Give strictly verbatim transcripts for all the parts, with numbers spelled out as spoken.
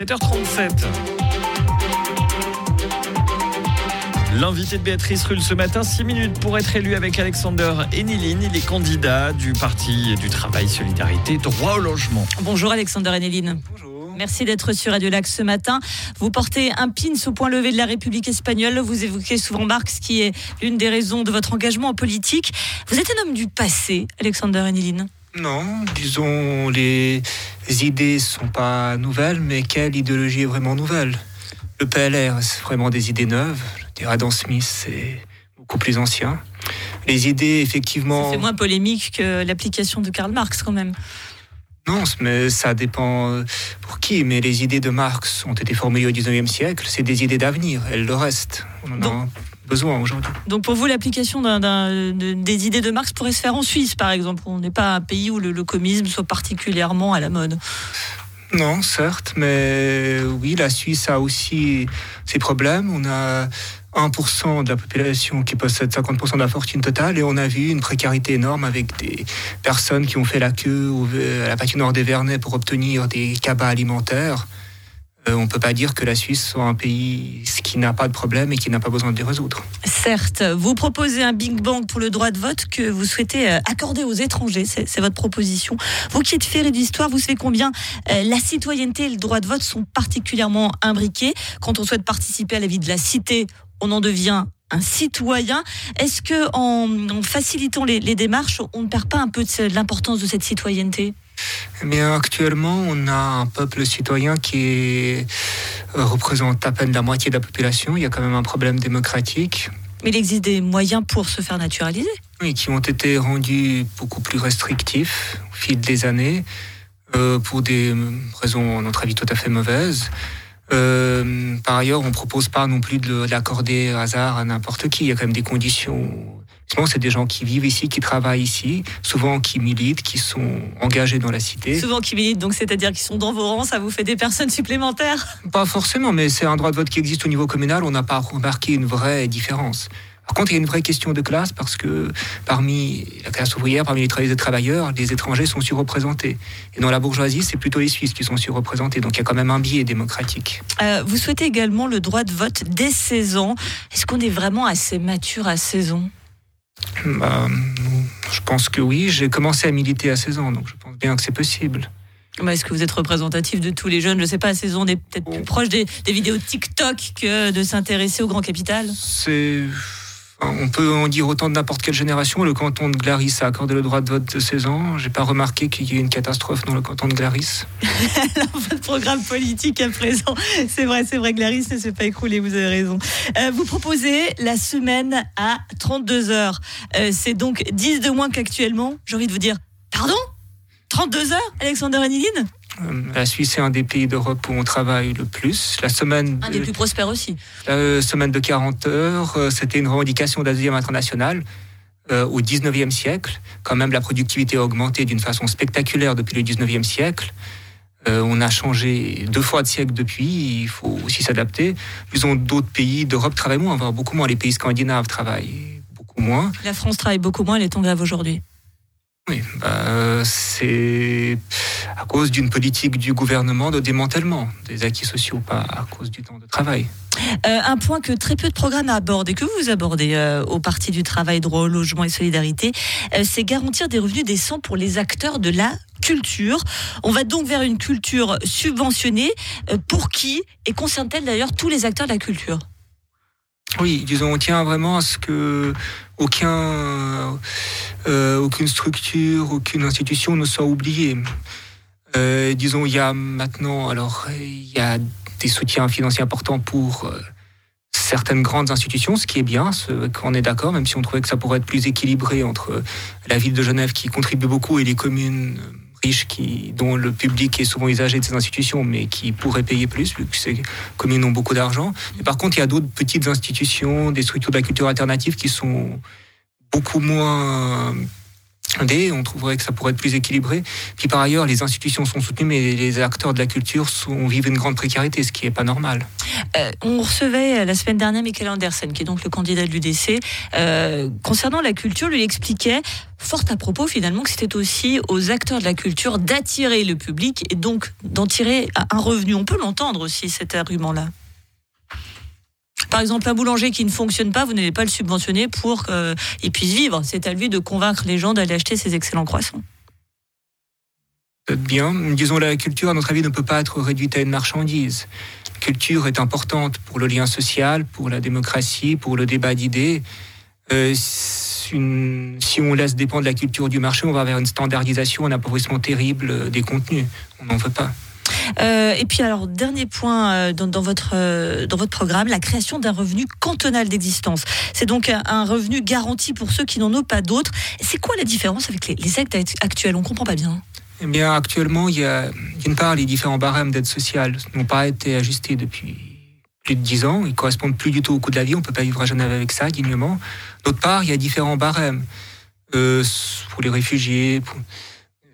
sept heures trente-sept. L'invité de Béatrice Rulle ce matin, six minutes pour être élu avec Alexander Eniline. Il est candidat du Parti du Travail Solidarité, droit au logement. Bonjour Alexander Eniline. Bonjour. Merci d'être sur Radio-Lac ce matin. Vous portez un pins au point levé de la République espagnole. Vous évoquez souvent Marx, qui est l'une des raisons de votre engagement en politique. Vous êtes un homme du passé, Alexander Eniline? Non, disons, les idées sont pas nouvelles, mais quelle idéologie est vraiment nouvelle? Le P L R, c'est vraiment des idées neuves. Je dirais Adam Smith, c'est beaucoup plus ancien. Les idées, effectivement... C'est moins polémique que l'application de Karl Marx, quand même. Non, mais ça dépend pour qui. Mais les idées de Marx ont été formulées au dix-neuvième siècle. C'est des idées d'avenir, elles le restent. On en Donc... a... besoin aujourd'hui. Donc pour vous, l'application d'un, d'un, des idées de Marx pourrait se faire en Suisse, par exemple. On n'est pas un pays où le, le communisme soit particulièrement à la mode. Non, certes, mais oui, la Suisse a aussi ses problèmes. On a un pour cent de la population qui possède cinquante pour cent de la fortune totale, et on a vu une précarité énorme avec des personnes qui ont fait la queue à la patinoire des Vernets pour obtenir des cabas alimentaires. Euh, on ne peut pas dire que la Suisse soit un pays qui n'a pas de problème et qui n'a pas besoin de les résoudre. Certes, vous proposez un Big Bang pour le droit de vote que vous souhaitez accorder aux étrangers, c'est, c'est votre proposition. Vous qui êtes ferré d'histoire, vous savez combien euh, la citoyenneté et le droit de vote sont particulièrement imbriqués. Quand on souhaite participer à la vie de la cité, on en devient un citoyen. Est-ce qu'en en, en facilitant les, les démarches, on ne perd pas un peu de, de l'importance de cette citoyenneté ? Mais actuellement, on a un peuple citoyen qui est, représente à peine la moitié de la population. Il y a quand même un problème démocratique. Mais il existe des moyens pour se faire naturaliser. Oui, qui ont été rendus beaucoup plus restrictifs au fil des années, euh, pour des raisons, à notre avis, tout à fait mauvaises. Euh, par ailleurs, on ne propose pas non plus de l'accorder hasard à n'importe qui. Il y a quand même des conditions... Souvent, c'est des gens qui vivent ici, qui travaillent ici, souvent qui militent, qui sont engagés dans la cité. Souvent qui militent, donc c'est-à-dire qui sont dans vos rangs, ça vous fait des personnes supplémentaires? Pas forcément, mais c'est un droit de vote qui existe au niveau communal, on n'a pas remarqué une vraie différence. Par contre, il y a une vraie question de classe, parce que parmi la classe ouvrière, parmi les travailleurs, les étrangers sont surreprésentés. Et dans la bourgeoisie, c'est plutôt les Suisses qui sont surreprésentés, donc il y a quand même un biais démocratique. Euh, vous souhaitez également le droit de vote dès seize ans. Est-ce qu'on est vraiment assez mature à seize ans? Bah, je pense que oui. J'ai commencé à militer à seize ans, donc je pense bien que c'est possible. Mais est-ce que vous êtes représentatif de tous les jeunes? Je ne sais pas, à seize ans, on est peut-être bon. plus proche des, des vidéos TikTok que de s'intéresser au grand capital. C'est... On peut en dire autant de n'importe quelle génération. Le canton de Glaris a accordé le droit de vote de seize ans. Je n'ai pas remarqué qu'il y ait une catastrophe dans le canton de Glaris. Alors, votre programme politique à présent, c'est vrai, c'est vrai, Glaris ne s'est pas écroulé, vous avez raison. Euh, vous proposez la semaine à trente-deux heures. Euh, c'est donc dix de moins qu'actuellement. J'ai envie de vous dire, pardon, trente-deux heures, Alexander Eniline ? La Suisse est un des pays d'Europe où on travaille le plus. La semaine un des de... plus prospères aussi. La semaine de quarante heures, c'était une revendication de la deuxième internationale euh, au dix-neuvième siècle. Quand même, la productivité a augmenté d'une façon spectaculaire depuis le dix-neuvième siècle. Euh, on a changé deux fois de siècle depuis, il faut aussi s'adapter. Disons, d'autres pays d'Europe travaillent moins, voire beaucoup moins. Les pays scandinaves travaillent beaucoup moins. La France travaille beaucoup moins, elle est en grève aujourd'hui. Oui, bah, c'est à cause d'une politique du gouvernement de démantèlement des acquis sociaux, pas à cause du temps de travail. Euh, un point que très peu de programmes abordent et que vous abordez euh, au Parti du Travail, Droit au Logement et Solidarité, euh, c'est garantir des revenus décents pour les acteurs de la culture. On va donc vers une culture subventionnée. Euh, pour qui? Et concerne-t-elle d'ailleurs tous les acteurs de la culture? Oui, disons, on tient vraiment à ce que aucun, euh, aucune structure, aucune institution ne soit oubliée. Euh, disons, il y a maintenant, alors, il y a des soutiens financiers importants pour euh, certaines grandes institutions, ce qui est bien, ce, on est d'accord, même si on trouvait que ça pourrait être plus équilibré entre euh, la ville de Genève qui contribue beaucoup et les communes euh, riches qui, dont le public est souvent usagé de ces institutions, mais qui pourraient payer plus, vu que ces communes ont beaucoup d'argent. Et par contre, il y a d'autres petites institutions, des structures de la culture alternative qui sont beaucoup moins D, on trouverait que ça pourrait être plus équilibré. Puis par ailleurs, les institutions sont soutenues, mais les acteurs de la culture sont, vivent une grande précarité, ce qui n'est pas normal. Euh, on recevait la semaine dernière Mickael Andersen, qui est donc le candidat de l'U D C. Euh, concernant la culture, lui expliquait, fort à propos finalement, que c'était aussi aux acteurs de la culture d'attirer le public et donc d'en tirer un revenu. On peut l'entendre aussi, cet argument-là. Par exemple, un boulanger qui ne fonctionne pas, vous n'allez pas le subventionner pour qu'il puisse vivre. C'est à lui de convaincre les gens d'aller acheter ces excellents croissants. Bien, disons, la culture, à notre avis, ne peut pas être réduite à une marchandise. La culture est importante pour le lien social, pour la démocratie, pour le débat d'idées. Euh, une... Si on laisse dépendre la culture du marché, on va vers une standardisation, un appauvrissement terrible des contenus. On n'en veut pas. Euh, et puis alors, dernier point euh, dans, dans, votre, euh, dans votre programme, la création d'un revenu cantonal d'existence. C'est donc un, un revenu garanti pour ceux qui n'en ont pas d'autres. C'est quoi la différence avec les, les actes actuels ? On ne comprend pas bien. Eh bien, actuellement, il y a d'une part les différents barèmes d'aide sociale n'ont pas été ajustés depuis plus de dix ans. Ils ne correspondent plus du tout au coût de la vie. On ne peut pas vivre à Genève avec ça, dignement. D'autre part, il y a différents barèmes euh, pour les réfugiés, pour...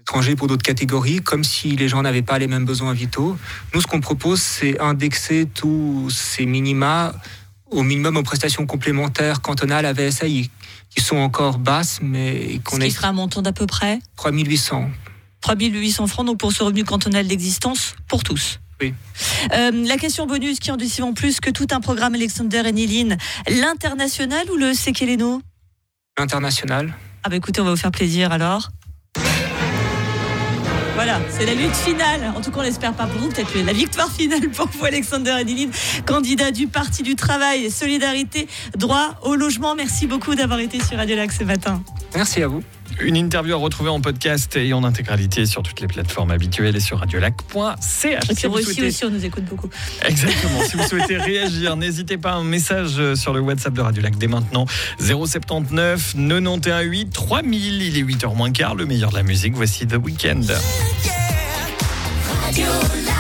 étrangers pour d'autres catégories, comme si les gens n'avaient pas les mêmes besoins vitaux. Nous, ce qu'on propose, c'est indexer tous ces minima au minimum aux prestations complémentaires cantonales à V S A I, qui sont encore basses, mais qu'on est. Ce qui fera un montant d'à peu près trois mille huit cents. trois mille huit cents francs, donc pour ce revenu cantonal d'existence, pour tous. Oui. Euh, la question bonus qui en dit souvent plus que tout un programme Alexander Eniline, l'international ou le Sekeleno ? L'international. Ah bah écoutez, on va vous faire plaisir alors. Voilà, c'est la lutte finale. En tout cas, on l'espère pas pour nous. Peut-être la victoire finale pour vous, Alexander Eniline, candidat du Parti du Travail, Solidarité, Droit au Logement. Merci beaucoup d'avoir été sur Radio-Lac ce matin. Merci à vous. Une interview à retrouver en podcast et en intégralité sur toutes les plateformes habituelles et sur radio lac point c h. Et si vous aussi, souhaitez... aussi, on nous écoute beaucoup. Exactement. Si vous souhaitez réagir, n'hésitez pas à un message sur le WhatsApp de Radio-Lac dès maintenant. zéro sept neuf, neuf un huit, trois mille. Il est huit heures moins quart, le meilleur de la musique. Voici The Weeknd. Yeah, Radio-Lac.